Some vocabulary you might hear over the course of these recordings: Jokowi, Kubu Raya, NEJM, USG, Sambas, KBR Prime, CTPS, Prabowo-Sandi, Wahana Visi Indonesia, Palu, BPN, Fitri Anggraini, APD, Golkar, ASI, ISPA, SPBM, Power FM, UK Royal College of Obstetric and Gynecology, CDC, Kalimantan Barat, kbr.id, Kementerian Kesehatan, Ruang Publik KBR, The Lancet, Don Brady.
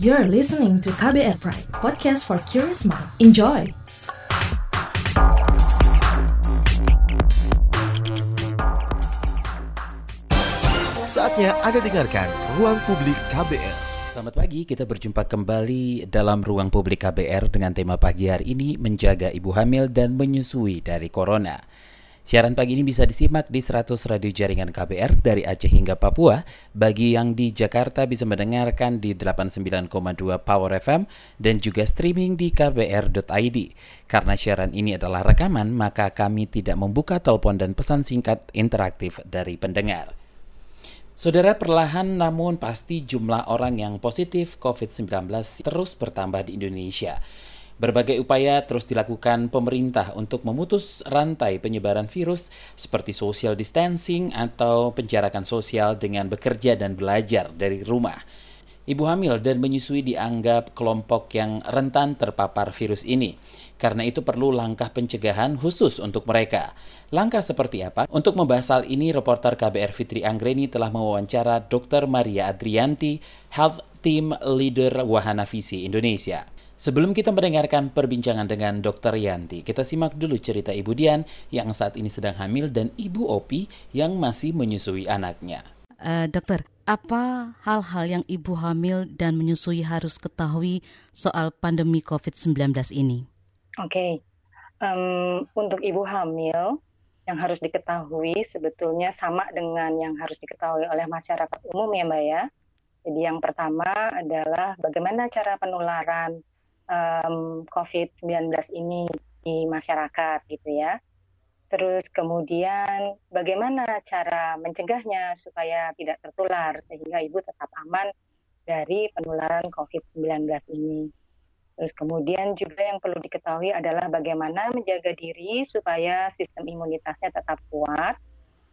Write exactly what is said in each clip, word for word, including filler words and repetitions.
You're listening to K B R Prime, podcast for curious mind. Enjoy! Saatnya Anda dengarkan Ruang Publik K B R. Selamat pagi, kita berjumpa kembali dalam Ruang Publik K B R dengan tema pagi hari ini, menjaga ibu hamil dan menyusui dari corona. Siaran pagi ini bisa disimak di seratus radio jaringan K B R dari Aceh hingga Papua. Bagi yang di Jakarta bisa mendengarkan di delapan puluh sembilan koma dua Power F M dan juga streaming di k b r dot i d. Karena siaran ini adalah rekaman, maka kami tidak membuka telepon dan pesan singkat interaktif dari pendengar. Saudara, perlahan namun pasti jumlah orang yang positif covid sembilan belas terus bertambah di Indonesia. Berbagai upaya terus dilakukan pemerintah untuk memutus rantai penyebaran virus seperti social distancing atau penjarakan sosial dengan bekerja dan belajar dari rumah. Ibu hamil dan menyusui dianggap kelompok yang rentan terpapar virus ini. Karena itu perlu langkah pencegahan khusus untuk mereka. Langkah seperti apa? Untuk membahas hal ini, reporter K B R Fitri Anggraini telah mewawancara dokter Maria Adriyanti, Health Team Leader Wahana Visi Indonesia. Sebelum kita mendengarkan perbincangan dengan dokter Yanti, kita simak dulu cerita Ibu Dian yang saat ini sedang hamil dan Ibu Opi yang masih menyusui anaknya. Uh, dokter, apa hal-hal yang ibu hamil dan menyusui harus ketahui soal pandemi covid sembilan belas ini? Oke, okay. um, untuk ibu hamil yang harus diketahui sebetulnya sama dengan yang harus diketahui oleh masyarakat umum ya Mbak ya. Jadi yang pertama adalah bagaimana cara penularan um, covid sembilan belas ini di masyarakat gitu ya. Terus kemudian bagaimana cara mencegahnya supaya tidak tertular sehingga ibu tetap aman dari penularan covid sembilan belas ini. Terus kemudian juga yang perlu diketahui adalah bagaimana menjaga diri supaya sistem imunitasnya tetap kuat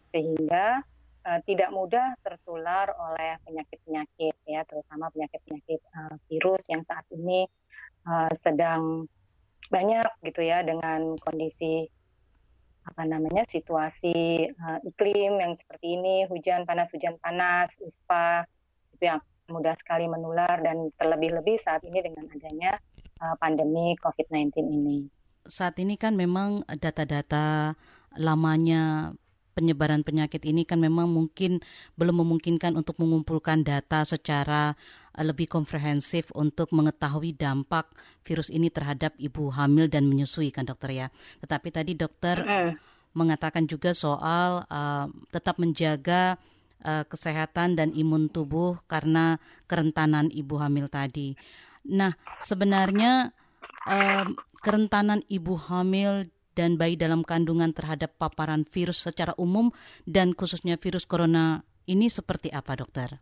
sehingga uh, tidak mudah tertular oleh penyakit-penyakit ya, terutama penyakit-penyakit uh, virus yang saat ini uh, sedang banyak gitu ya dengan kondisi apa namanya situasi uh, iklim yang seperti ini, hujan panas hujan panas, ispa itu yang mudah sekali menular dan terlebih-lebih saat ini dengan adanya uh, pandemi covid sembilan belas ini. Saat ini kan memang data-data lamanya penyebaran penyakit ini kan memang mungkin belum memungkinkan untuk mengumpulkan data secara lebih komprehensif untuk mengetahui dampak virus ini terhadap ibu hamil dan menyusui kan dokter ya. Tetapi tadi dokter uh-uh. mengatakan juga soal uh, tetap menjaga uh, kesehatan dan imun tubuh karena kerentanan ibu hamil tadi. Nah sebenarnya uh, kerentanan ibu hamil dan bayi dalam kandungan terhadap paparan virus secara umum dan khususnya virus corona ini seperti apa dokter?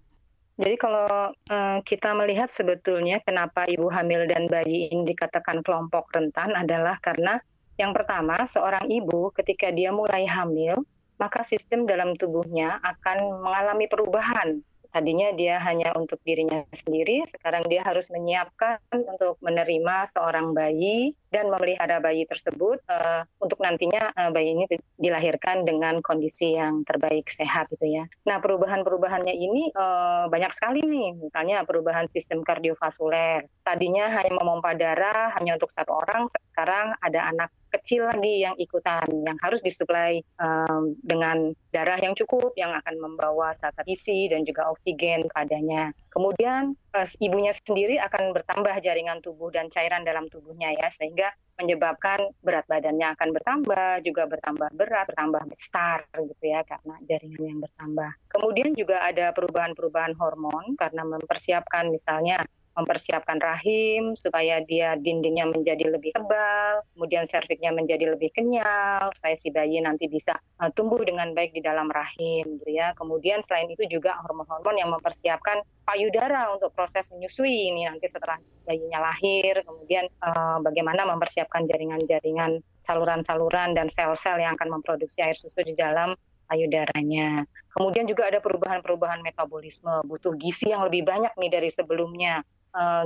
Jadi kalau uh, kita melihat sebetulnya kenapa ibu hamil dan bayi ini dikatakan kelompok rentan adalah karena yang pertama seorang ibu ketika dia mulai hamil maka sistem dalam tubuhnya akan mengalami perubahan. Tadinya dia hanya untuk dirinya sendiri, sekarang dia harus menyiapkan untuk menerima seorang bayi dan memelihara bayi tersebut uh, untuk nantinya uh, bayi ini dilahirkan dengan kondisi yang terbaik sehat gitu ya. Nah perubahan-perubahannya ini uh, banyak sekali nih, misalnya perubahan sistem kardiovaskuler. Tadinya hanya memompa darah hanya untuk satu orang, sekarang ada anak kecil lagi yang ikutan, yang harus disuplai um, dengan darah yang cukup, yang akan membawa zat gizi dan juga oksigen kepadanya. Kemudian uh, ibunya sendiri akan bertambah jaringan tubuh dan cairan dalam tubuhnya ya, sehingga menyebabkan berat badannya akan bertambah, juga bertambah berat, bertambah besar gitu ya, karena jaringan yang bertambah. Kemudian juga ada perubahan-perubahan hormon, karena mempersiapkan misalnya, mempersiapkan rahim supaya dia dindingnya menjadi lebih tebal, kemudian serviksnya menjadi lebih kenyal, supaya si bayi nanti bisa uh, tumbuh dengan baik di dalam rahim, gitu ya. Kemudian selain itu juga hormon-hormon yang mempersiapkan payudara untuk proses menyusui ini nanti setelah bayinya lahir, kemudian uh, bagaimana mempersiapkan jaringan-jaringan, saluran-saluran dan sel-sel yang akan memproduksi air susu di dalam payudaranya. Kemudian juga ada perubahan-perubahan metabolisme, butuh gizi yang lebih banyak nih dari sebelumnya.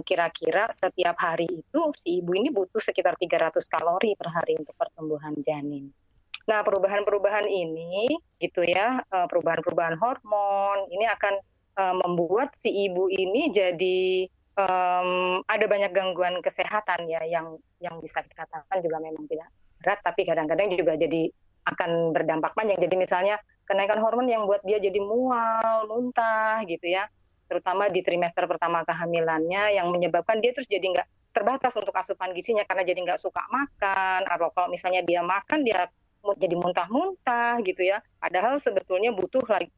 Kira-kira setiap hari itu si ibu ini butuh sekitar tiga ratus kalori per hari untuk pertumbuhan janin. Nah perubahan-perubahan ini gitu ya, perubahan-perubahan hormon ini akan membuat si ibu ini jadi um, ada banyak gangguan kesehatan ya yang yang bisa dikatakan juga memang tidak berat, tapi kadang-kadang juga jadi akan berdampak panjang. Jadi misalnya kenaikan hormon yang buat dia jadi mual, muntah gitu ya, terutama di trimester pertama kehamilannya, yang menyebabkan dia terus jadi nggak terbatas untuk asupan gizinya karena jadi nggak suka makan, atau kalau misalnya dia makan dia jadi muntah-muntah gitu ya. Padahal sebetulnya butuh lagi,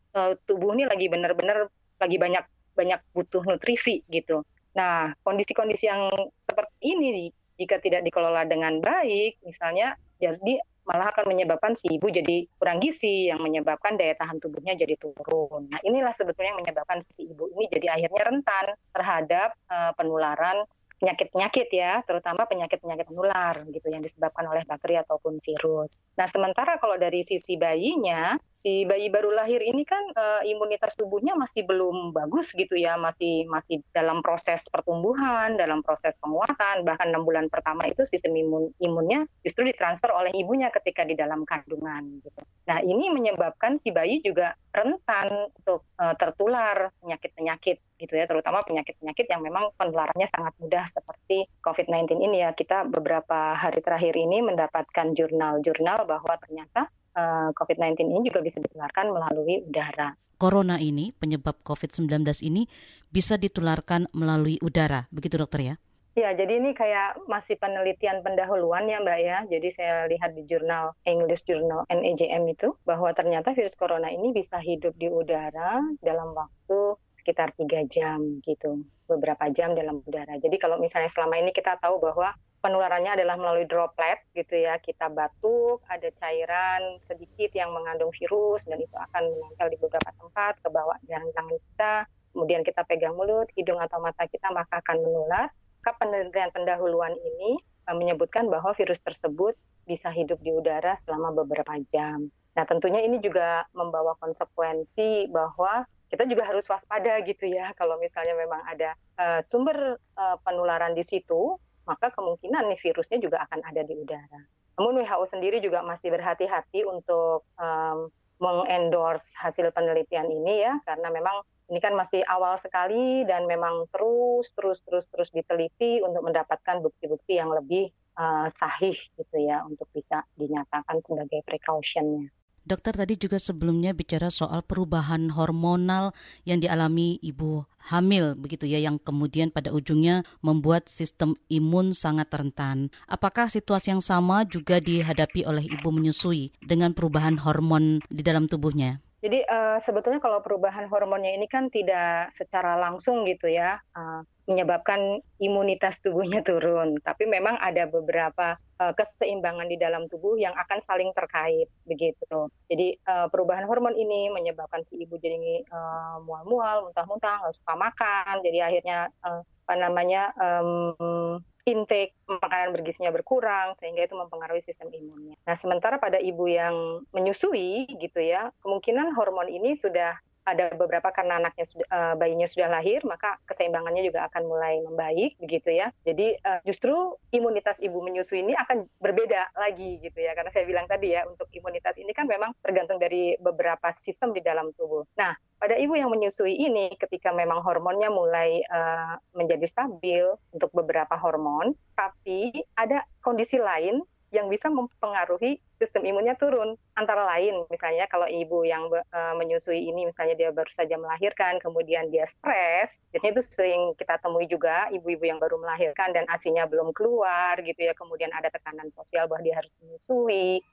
tubuh ini lagi benar-benar lagi banyak banyak butuh nutrisi gitu. Nah, kondisi-kondisi yang seperti ini jika tidak dikelola dengan baik, misalnya jadi malah akan menyebabkan si ibu jadi kurang gizi, yang menyebabkan daya tahan tubuhnya jadi turun. Nah, inilah sebetulnya yang menyebabkan si ibu ini jadi akhirnya rentan terhadap uh, penularan penyakit-penyakit ya, terutama penyakit-penyakit menular gitu yang disebabkan oleh bakteri ataupun virus. Nah, sementara kalau dari sisi bayinya, si bayi baru lahir ini kan e, imunitas tubuhnya masih belum bagus gitu ya, masih masih dalam proses pertumbuhan, dalam proses penguatan, bahkan enam bulan pertama itu sistem imun imunnya justru ditransfer oleh ibunya ketika di dalam kandungan gitu. Nah, ini menyebabkan si bayi juga rentan untuk e, tertular penyakit-penyakit gitu ya, terutama penyakit-penyakit yang memang penularannya sangat mudah seperti covid sembilan belas ini ya. Kita beberapa hari terakhir ini mendapatkan jurnal-jurnal bahwa ternyata uh, covid sembilan belas ini juga bisa ditularkan melalui udara. Corona ini, penyebab covid sembilan belas ini bisa ditularkan melalui udara, begitu dokter ya? Ya, jadi ini kayak masih penelitian pendahuluan ya Mbak ya. Jadi saya lihat di jurnal English Journal N E J M itu bahwa ternyata virus corona ini bisa hidup di udara dalam waktu sekitar tiga jam gitu, beberapa jam dalam udara. Jadi kalau misalnya selama ini kita tahu bahwa penularannya adalah melalui droplet gitu ya, kita batuk, ada cairan sedikit yang mengandung virus dan itu akan menempel di beberapa tempat, ke bawah jari tangan kita, kemudian kita pegang mulut, hidung atau mata kita, maka akan menular. Penelitian pendahuluan ini menyebutkan bahwa virus tersebut bisa hidup di udara selama beberapa jam. Nah, tentunya ini juga membawa konsekuensi bahwa kita juga harus waspada gitu ya, kalau misalnya memang ada uh, sumber uh, penularan di situ, maka kemungkinan nih virusnya juga akan ada di udara. Namun W H O sendiri juga masih berhati-hati untuk um, mengendorse hasil penelitian ini ya, karena memang ini kan masih awal sekali dan memang terus, terus, terus, terus diteliti untuk mendapatkan bukti-bukti yang lebih uh, sahih gitu ya, untuk bisa dinyatakan sebagai precaution-nya. Dokter, tadi juga sebelumnya bicara soal perubahan hormonal yang dialami ibu hamil begitu ya, yang kemudian pada ujungnya membuat sistem imun sangat rentan. Apakah situasi yang sama juga dihadapi oleh ibu menyusui dengan perubahan hormon di dalam tubuhnya? Jadi uh, sebetulnya kalau perubahan hormonnya ini kan tidak secara langsung gitu ya, uh, menyebabkan imunitas tubuhnya turun. Tapi memang ada beberapa uh, keseimbangan di dalam tubuh yang akan saling terkait begitu. Jadi uh, perubahan hormon ini menyebabkan si ibu jadi uh, mual-mual, muntah-muntah, nggak suka makan. Jadi akhirnya uh, apa namanya um, intake makanan bergizinya berkurang sehingga itu mempengaruhi sistem imunnya. Nah, sementara pada ibu yang menyusui gitu ya, kemungkinan hormon ini sudah ada beberapa karena anaknya sudah, uh, bayinya sudah lahir, maka keseimbangannya juga akan mulai membaik begitu ya. Jadi uh, justru imunitas ibu menyusui ini akan berbeda lagi gitu ya, karena saya bilang tadi ya, untuk imunitas ini kan memang tergantung dari beberapa sistem di dalam tubuh. Nah, pada ibu yang menyusui ini ketika memang hormonnya mulai uh, menjadi stabil untuk beberapa hormon, tapi ada kondisi lain yang bisa mempengaruhi sistem imunnya turun. Antara lain, misalnya kalau ibu yang uh, menyusui ini, misalnya dia baru saja melahirkan, kemudian dia stres, biasanya itu sering kita temui juga, ibu-ibu yang baru melahirkan dan A S I-nya belum keluar gitu ya, kemudian ada tekanan sosial bahwa dia harus menyusui,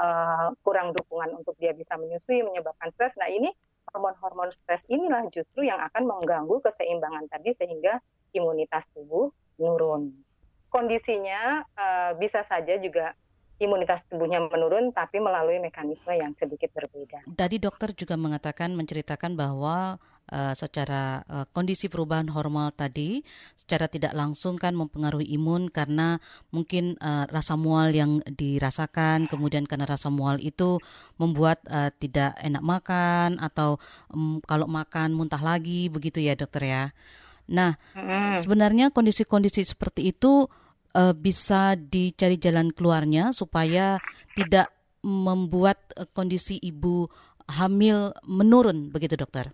uh, kurang dukungan untuk dia bisa menyusui, menyebabkan stres. Nah, ini hormon-hormon stres inilah justru yang akan mengganggu keseimbangan tadi sehingga imunitas tubuh menurun. Kondisinya uh, bisa saja juga imunitas tubuhnya menurun, tapi melalui mekanisme yang sedikit berbeda. Tadi dokter juga mengatakan, menceritakan bahwa uh, secara uh, kondisi perubahan hormonal tadi secara tidak langsung kan mempengaruhi imun, karena mungkin uh, rasa mual yang dirasakan, kemudian karena rasa mual itu membuat uh, tidak enak makan, atau um, kalau makan muntah lagi, begitu ya dokter ya. Nah, mm. sebenarnya kondisi-kondisi seperti itu bisa dicari jalan keluarnya supaya tidak membuat kondisi ibu hamil menurun, begitu dokter?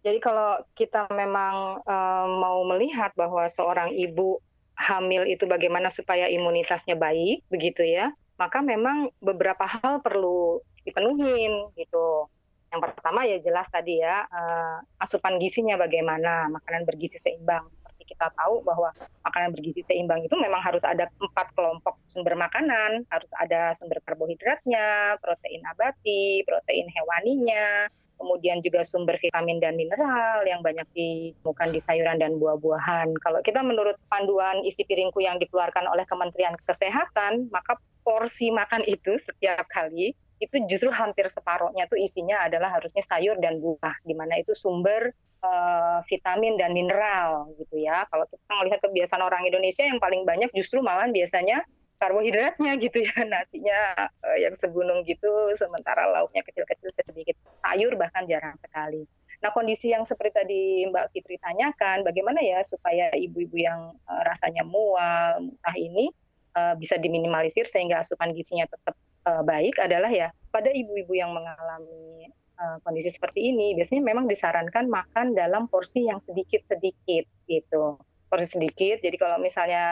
Jadi kalau kita memang uh, mau melihat bahwa seorang ibu hamil itu bagaimana supaya imunitasnya baik, begitu ya, maka memang beberapa hal perlu dipenuhin, gitu. Yang pertama ya jelas tadi ya, uh, asupan gizinya bagaimana, makanan bergizi seimbang. Seperti kita tahu bahwa makanan bergizi seimbang itu memang harus ada empat kelompok sumber makanan, harus ada sumber karbohidratnya, protein nabati, protein hewaninya, kemudian juga sumber vitamin dan mineral yang banyak ditemukan di sayuran dan buah-buahan. Kalau kita menurut panduan isi piringku yang dikeluarkan oleh Kementerian Kesehatan, maka porsi makan itu setiap kali, itu justru hampir separohnya itu isinya adalah harusnya sayur dan buah, di mana itu sumber uh, vitamin dan mineral, gitu ya. Kalau kita melihat kebiasaan orang Indonesia yang paling banyak justru malah biasanya karbohidratnya gitu ya, nasinya eh, yang segunung gitu, sementara lauknya kecil-kecil sedikit, sayur bahkan jarang sekali. Nah kondisi yang seperti tadi Mbak Fitri tanyakan, bagaimana ya supaya ibu-ibu yang eh, rasanya mual, muntah ini eh, bisa diminimalisir sehingga asupan gizinya tetap eh, baik adalah ya, pada ibu-ibu yang mengalami eh, kondisi seperti ini, biasanya memang disarankan makan dalam porsi yang sedikit-sedikit gitu. Porsi sedikit, jadi kalau misalnya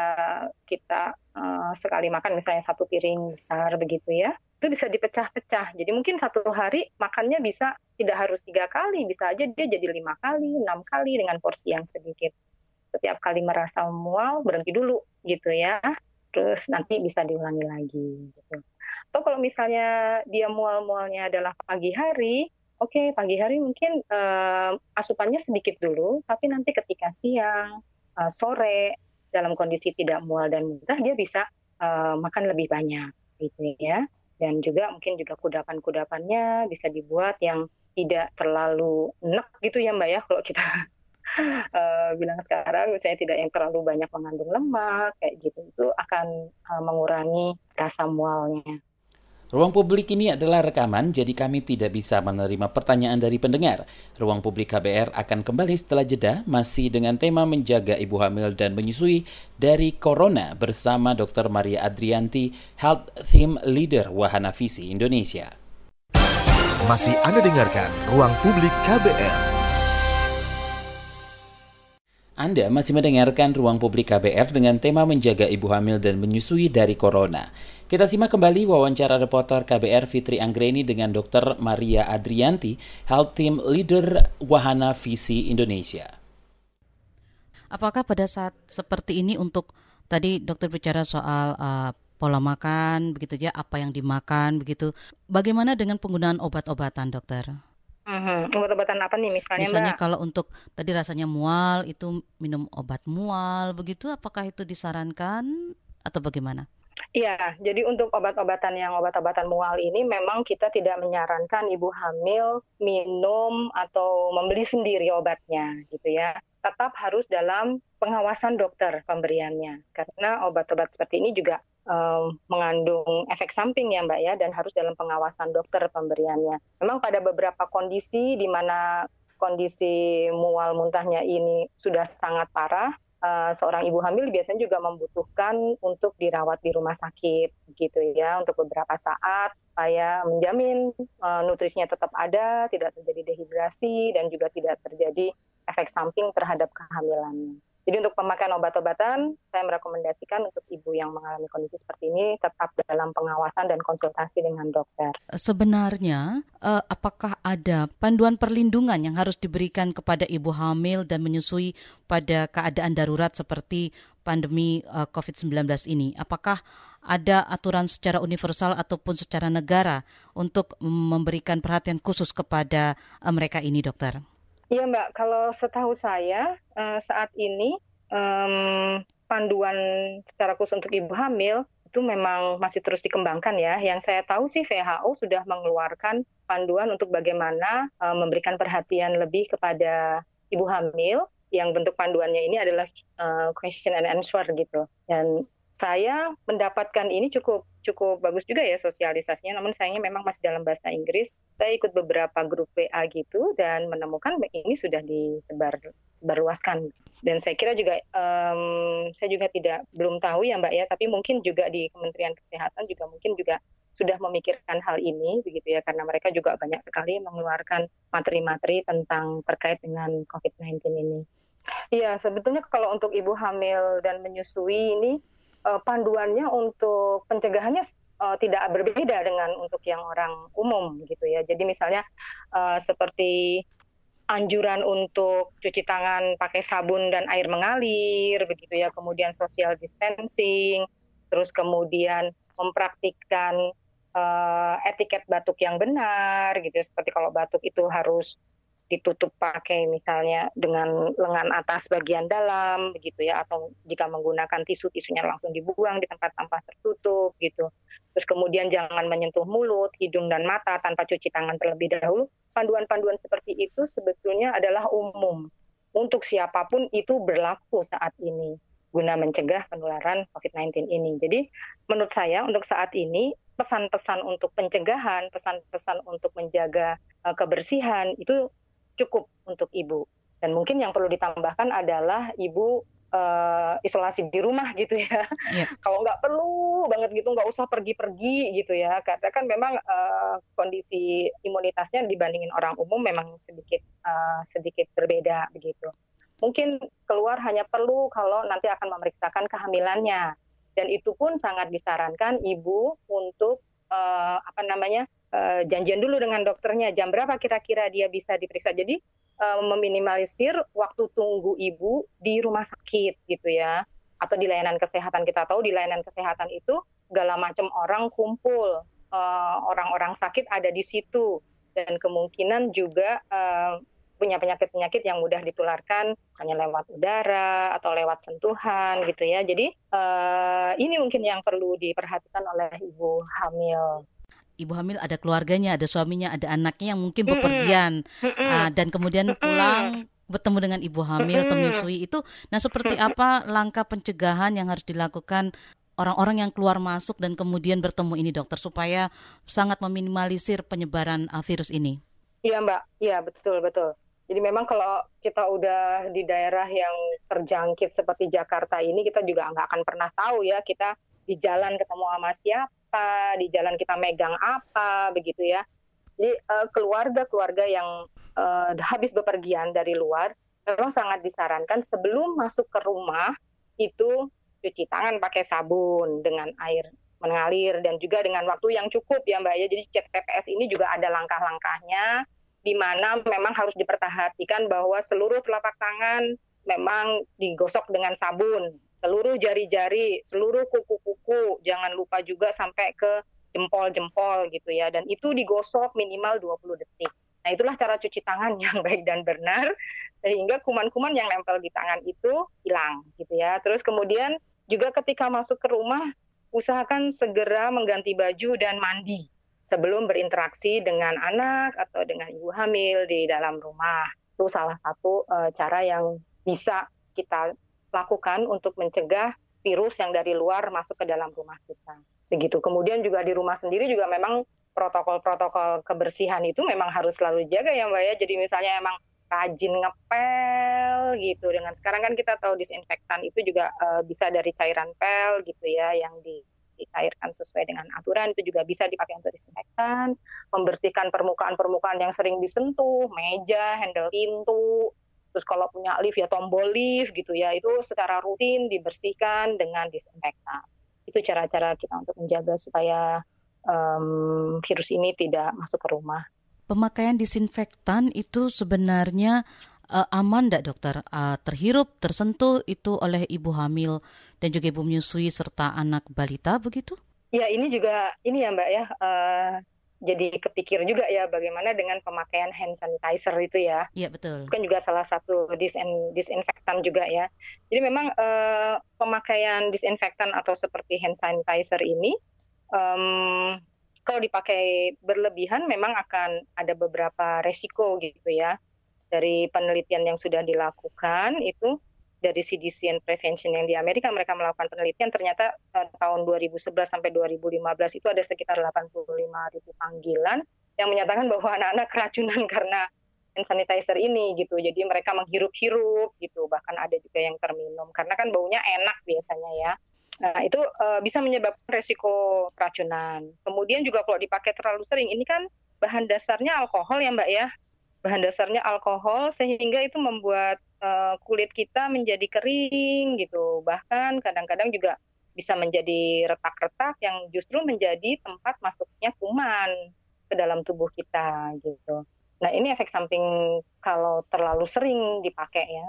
kita uh, sekali makan misalnya satu piring besar begitu ya, itu bisa dipecah-pecah. Jadi mungkin satu hari makannya bisa tidak harus tiga kali, bisa aja dia jadi lima kali, enam kali dengan porsi yang sedikit. Setiap kali merasa mual, berhenti dulu gitu ya, terus nanti bisa diulangi lagi. Gitu. Atau kalau misalnya dia mual-mualnya adalah pagi hari, oke okay, pagi hari mungkin uh, asupannya sedikit dulu, tapi nanti ketika siang, sore dalam kondisi tidak mual dan muntah dia bisa uh, makan lebih banyak gitu ya, dan juga mungkin juga kudapan-kudapannya bisa dibuat yang tidak terlalu enak gitu ya Mbak ya, kalau kita uh, bilang sekarang misalnya tidak yang terlalu banyak mengandung lemak kayak gitu, itu akan uh, mengurangi rasa mualnya. Ruang Publik ini adalah rekaman, jadi kami tidak bisa menerima pertanyaan dari pendengar. Ruang Publik K B R akan kembali setelah jeda, masih dengan tema menjaga ibu hamil dan menyusui dari Corona bersama dokter Maria Adriyanti, Health Team Leader Wahana Visi Indonesia. Masih Anda dengarkan Ruang Publik K B R. Anda masih mendengarkan Ruang Publik K B R dengan tema menjaga ibu hamil dan menyusui dari Corona. Kita simak kembali wawancara reporter K B R Fitri Anggraini dengan dokter Maria Adriyanti, Health Team Leader Wahana Visi Indonesia. Apakah pada saat seperti ini untuk tadi dokter bicara soal uh, pola makan, begitu ya, apa yang dimakan, begitu. Bagaimana dengan penggunaan obat-obatan, dokter? Mm-hmm. Obat-obatan apa nih misalnya? Misalnya Mbak? Kalau untuk tadi rasanya mual itu minum obat mual begitu, apakah itu disarankan atau bagaimana? Iya, jadi untuk obat-obatan yang obat-obatan mual ini memang kita tidak menyarankan ibu hamil minum atau membeli sendiri obatnya gitu ya. Tetap harus dalam pengawasan dokter pemberiannya karena obat-obat seperti ini juga mengandung efek samping ya Mbak ya, dan harus dalam pengawasan dokter pemberiannya. Memang pada beberapa kondisi di mana kondisi mual muntahnya ini sudah sangat parah, seorang ibu hamil biasanya juga membutuhkan untuk dirawat di rumah sakit gitu ya, untuk beberapa saat supaya menjamin nutrisinya tetap ada, tidak terjadi dehidrasi dan juga tidak terjadi efek samping terhadap kehamilannya. Jadi untuk pemakaian obat-obatan, saya merekomendasikan untuk ibu yang mengalami kondisi seperti ini tetap dalam pengawasan dan konsultasi dengan dokter. Sebenarnya, apakah ada panduan perlindungan yang harus diberikan kepada ibu hamil dan menyusui pada keadaan darurat seperti pandemi covid sembilan belas ini? Apakah ada aturan secara universal ataupun secara negara untuk memberikan perhatian khusus kepada mereka ini, dokter? Iya Mbak, kalau setahu saya saat ini panduan secara khusus untuk ibu hamil itu memang masih terus dikembangkan ya. Yang saya tahu sih W H O sudah mengeluarkan panduan untuk bagaimana memberikan perhatian lebih kepada ibu hamil yang bentuk panduannya ini adalah question and answer gitu. Dan saya mendapatkan ini cukup cukup bagus juga ya sosialisasinya, namun sayangnya memang masih dalam bahasa Inggris. Saya ikut beberapa grup W A gitu dan menemukan ini sudah disebar sebarluaskan. Dan saya kira juga um, saya juga tidak belum tahu ya Mbak ya, tapi mungkin juga di Kementerian Kesehatan juga mungkin juga sudah memikirkan hal ini, begitu ya, karena mereka juga banyak sekali mengeluarkan materi-materi tentang terkait dengan covid sembilan belas ini. Ya, sebetulnya kalau untuk ibu hamil dan menyusui ini, eh, panduannya untuk pencegahannya eh, tidak berbeda dengan untuk yang orang umum, gitu ya. Jadi misalnya eh, seperti anjuran untuk cuci tangan pakai sabun dan air mengalir, begitu ya, kemudian social distancing, terus kemudian mempraktikkan uh, etiket batuk yang benar, gitu ya, seperti kalau batuk itu harus ditutup pakai misalnya dengan lengan atas bagian dalam, begitu ya, atau jika menggunakan tisu, tisunya langsung dibuang di tempat sampah tertutup, gitu. Terus kemudian jangan menyentuh mulut, hidung, dan mata tanpa cuci tangan terlebih dahulu. Panduan-panduan seperti itu sebetulnya adalah umum. Untuk siapapun itu berlaku saat ini guna mencegah penularan covid sembilan belas ini. Jadi menurut saya untuk saat ini pesan-pesan untuk pencegahan, pesan-pesan untuk menjaga uh, kebersihan itu cukup untuk ibu. Dan mungkin yang perlu ditambahkan adalah ibu uh, isolasi di rumah, gitu ya. Yeah. Kalau nggak perlu banget gitu, nggak usah pergi-pergi, gitu ya. Karena kan memang uh, kondisi imunitasnya dibandingin orang umum memang sedikit uh, sedikit berbeda, begitu. Mungkin keluar hanya perlu kalau nanti akan memeriksakan kehamilannya, dan itu pun sangat disarankan ibu untuk uh, apa namanya uh, janjian dulu dengan dokternya jam berapa kira-kira dia bisa diperiksa. Jadi uh, meminimalisir waktu tunggu ibu di rumah sakit, gitu ya, atau di layanan kesehatan. Kita tahu di layanan kesehatan itu segala macam orang kumpul, uh, orang-orang sakit ada di situ, dan kemungkinan juga uh, punya penyakit-penyakit yang mudah ditularkan hanya lewat udara atau lewat sentuhan, gitu ya. Jadi uh, ini mungkin yang perlu diperhatikan oleh ibu hamil. Ibu hamil ada keluarganya, ada suaminya, ada anaknya yang mungkin bepergian mm-hmm. uh, dan kemudian pulang bertemu dengan ibu hamil mm-hmm. atau menyusui itu. Nah, seperti apa langkah pencegahan yang harus dilakukan orang-orang yang keluar masuk dan kemudian bertemu ini, dokter, supaya sangat meminimalisir penyebaran uh, virus ini? Iya, Mbak. Iya, betul-betul. Jadi memang kalau kita udah di daerah yang terjangkit seperti Jakarta ini, kita juga nggak akan pernah tahu ya, kita di jalan ketemu sama siapa, di jalan kita megang apa, begitu ya. Jadi keluarga-keluarga yang uh, habis bepergian dari luar, memang sangat disarankan sebelum masuk ke rumah, itu cuci tangan pakai sabun dengan air mengalir, dan juga dengan waktu yang cukup ya, Mbak. Ya, jadi C T P S ini juga ada langkah-langkahnya, di mana memang harus diperhatikan bahwa seluruh telapak tangan memang digosok dengan sabun, seluruh jari-jari, seluruh kuku-kuku, jangan lupa juga sampai ke jempol-jempol, gitu ya, dan itu digosok minimal dua puluh detik. Nah, itulah cara cuci tangan yang baik dan benar, sehingga kuman-kuman yang nempel di tangan itu hilang, gitu ya. Terus kemudian juga ketika masuk ke rumah, usahakan segera mengganti baju dan mandi sebelum berinteraksi dengan anak atau dengan ibu hamil di dalam rumah. Itu salah satu uh, cara yang bisa kita lakukan untuk mencegah virus yang dari luar masuk ke dalam rumah kita. Begitu. Kemudian juga di rumah sendiri juga memang protokol-protokol kebersihan itu memang harus selalu dijaga ya, Mbak ya. Jadi misalnya emang rajin ngepel gitu. Dengan sekarang kan kita tahu disinfektan itu juga uh, bisa dari cairan pel gitu ya, yang di dicairkan sesuai dengan aturan, itu juga bisa dipakai untuk disinfektan. Membersihkan permukaan-permukaan yang sering disentuh, meja, handle pintu, terus kalau punya lift ya tombol lift gitu ya, itu secara rutin dibersihkan dengan disinfektan. Itu cara-cara kita untuk menjaga supaya um, virus ini tidak masuk ke rumah. Pemakaian disinfektan itu sebenarnya Uh, aman enggak, dokter? Uh, terhirup, tersentuh itu oleh ibu hamil dan juga ibu menyusui serta anak balita begitu? Ya, ini juga ini ya, Mbak ya. Uh, jadi kepikir juga ya bagaimana dengan pemakaian hand sanitizer itu ya. Iya, betul. Kan juga salah satu disin, disinfektan juga ya. Jadi memang uh, pemakaian disinfektan atau seperti hand sanitizer ini um, kalau dipakai berlebihan memang akan ada beberapa resiko gitu ya. Dari penelitian yang sudah dilakukan itu dari C D C and Prevention yang di Amerika, mereka melakukan penelitian ternyata eh, tahun dua ribu sebelas sampai dua ribu lima belas itu ada sekitar delapan puluh lima ribu panggilan yang menyatakan bahwa anak-anak keracunan karena hand sanitizer ini gitu. Jadi mereka menghirup-hirup gitu, bahkan ada juga yang terminum karena kan baunya enak biasanya ya. Nah, itu uh, bisa menyebabkan resiko keracunan. Kemudian juga kalau dipakai terlalu sering, ini kan bahan dasarnya alkohol ya Mbak ya. Bahan dasarnya alkohol sehingga itu membuat uh, kulit kita menjadi kering gitu. Bahkan kadang-kadang juga bisa menjadi retak-retak yang justru menjadi tempat masuknya kuman ke dalam tubuh kita gitu. Nah, ini efek samping kalau terlalu sering dipakai ya.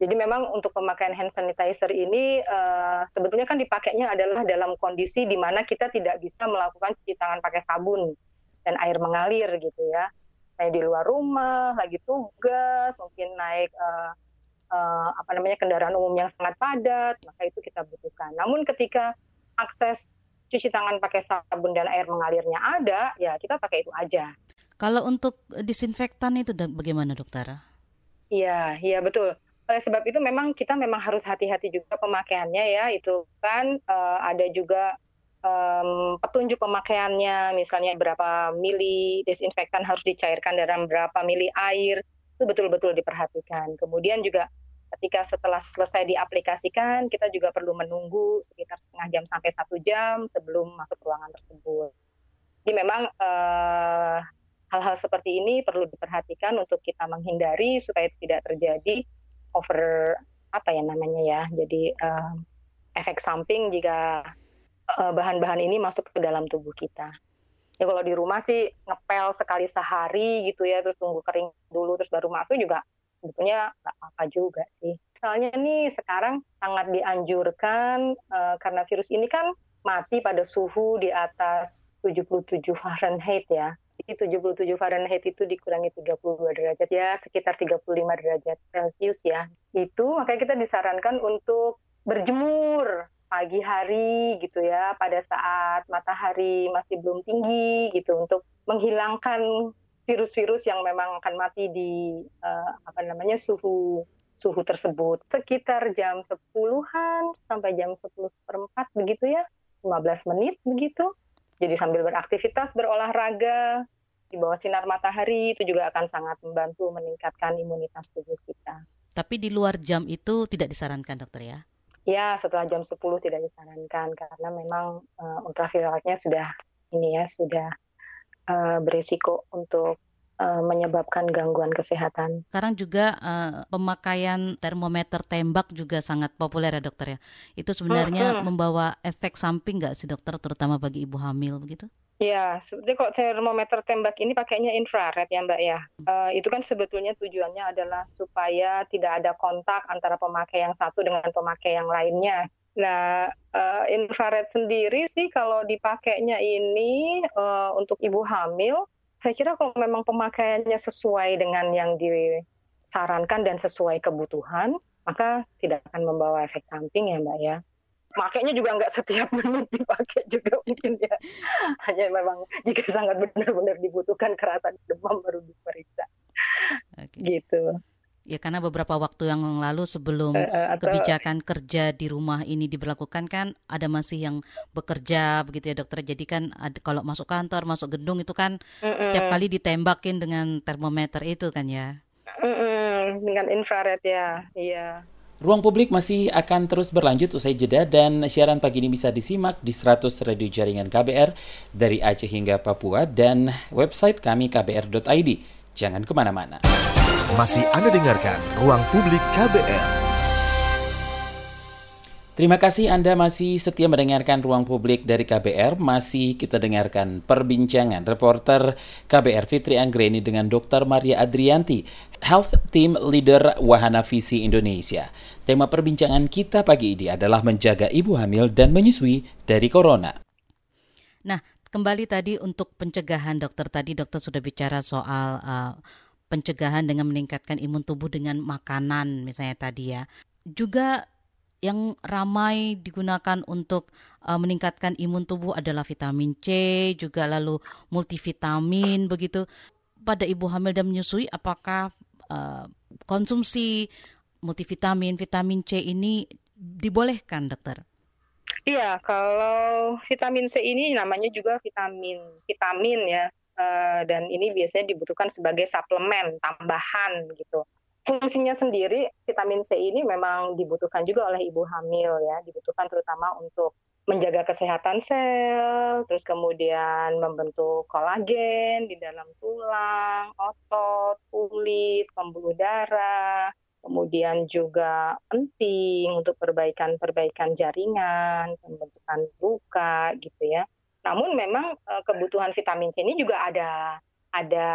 Jadi memang untuk pemakaian hand sanitizer ini uh, sebetulnya kan dipakainya adalah dalam kondisi di mana kita tidak bisa melakukan cuci tangan pakai sabun dan air mengalir gitu ya. Kayak di luar rumah, lagi tugas, mungkin naik uh, uh, apa namanya kendaraan umum yang sangat padat, maka itu kita butuhkan. Namun ketika akses cuci tangan pakai sabun dan air mengalirnya ada, ya kita pakai itu aja. Kalau untuk disinfektan itu bagaimana dokter? Iya, iya betul. Oleh sebab itu memang kita memang harus hati-hati juga pemakaiannya ya, itu kan uh, ada juga um, petunjuk pemakaiannya, misalnya berapa mili desinfektan harus dicairkan dalam berapa mili air, itu betul-betul diperhatikan. Kemudian juga ketika setelah selesai diaplikasikan, kita juga perlu menunggu sekitar setengah jam sampai satu jam sebelum masuk ruangan tersebut. Jadi memang uh, hal-hal seperti ini perlu diperhatikan untuk kita menghindari supaya tidak terjadi over apa ya namanya ya, jadi uh, efek samping jika uh, bahan-bahan ini masuk ke dalam tubuh kita. Ya kalau di rumah sih ngepel sekali sehari gitu ya, terus tunggu kering dulu terus baru masuk juga sebetulnya nggak apa-apa juga sih. Misalnya nih sekarang sangat dianjurkan uh, karena virus ini kan mati pada suhu di atas tujuh puluh tujuh Fahrenheit ya. tujuh puluh tujuh Fahrenheit itu dikurangi tiga puluh dua derajat ya, sekitar tiga puluh lima derajat Celcius ya. Itu makanya kita disarankan untuk berjemur pagi hari gitu ya, pada saat matahari masih belum tinggi gitu, untuk menghilangkan virus-virus yang memang akan mati di uh, apa namanya suhu suhu tersebut. Sekitar jam sepuluhan sampai jam sepuluh seperempat begitu ya, lima belas menit begitu. Jadi sambil beraktivitas, berolahraga, di bawah sinar matahari, itu juga akan sangat membantu meningkatkan imunitas tubuh kita. Tapi di luar jam itu tidak disarankan dokter ya? Ya, setelah jam sepuluh tidak disarankan karena memang uh, ultravioletnya sudah ini ya, sudah uh, berisiko untuk uh, menyebabkan gangguan kesehatan. Sekarang juga uh, pemakaian termometer tembak juga sangat populer ya dokter ya. Itu sebenarnya hmm, hmm. membawa efek samping nggak sih dokter, terutama bagi ibu hamil begitu? Ya, sebetulnya kalau termometer tembak ini pakainya infrared ya Mbak ya. Hmm. Uh, itu kan sebetulnya tujuannya adalah supaya tidak ada kontak antara pemakai yang satu dengan pemakai yang lainnya. Nah, uh, infrared sendiri sih kalau dipakainya ini uh, untuk ibu hamil, saya kira kalau memang pemakaiannya sesuai dengan yang disarankan dan sesuai kebutuhan, maka tidak akan membawa efek samping ya Mbak ya. Makainya juga nggak setiap menit dipakai juga mungkin ya. Hanya memang jika sangat benar-benar dibutuhkan kerasa demam baru diperiksa. Okay. Gitu. Ya karena beberapa waktu yang lalu sebelum uh, atau... kebijakan kerja di rumah ini diberlakukan kan ada masih yang bekerja begitu ya dokter. Jadi kan ada, kalau masuk kantor, masuk gedung itu kan mm-mm. setiap kali ditembakin dengan termometer itu kan ya. Mm-mm. Dengan infrared ya, iya. Ruang Publik masih akan terus berlanjut usai jeda dan siaran pagi ini bisa disimak di seratus radio jaringan K B R dari Aceh hingga Papua dan website kami k b r dot i d. Jangan kemana-mana. Masih Anda dengarkan Ruang Publik K B R. Terima kasih Anda masih setia mendengarkan Ruang Publik dari K B R. Masih kita dengarkan perbincangan reporter K B R Fitri Anggraini dengan dokter Maria Adriyanti, Health Team Leader Wahana Visi Indonesia. Tema perbincangan kita pagi ini adalah menjaga ibu hamil dan menyusui dari corona. Nah, kembali tadi untuk pencegahan dokter. Tadi dokter sudah bicara soal uh, pencegahan dengan meningkatkan imun tubuh dengan makanan misalnya tadi ya. Juga yang ramai digunakan untuk uh, meningkatkan imun tubuh adalah vitamin C, juga lalu multivitamin begitu. Pada ibu hamil dan menyusui, apakah uh, konsumsi multivitamin, vitamin C ini dibolehkan, dokter? Iya, kalau vitamin C ini namanya juga vitamin, vitamin ya, uh, dan ini biasanya dibutuhkan sebagai suplemen tambahan gitu. Fungsinya sendiri, vitamin C ini memang dibutuhkan juga oleh ibu hamil ya, dibutuhkan terutama untuk menjaga kesehatan sel, terus kemudian membentuk kolagen di dalam tulang, otot, kulit, pembuluh darah, kemudian juga penting untuk perbaikan-perbaikan jaringan, pembentukan luka gitu ya. Namun memang kebutuhan vitamin C ini juga ada ada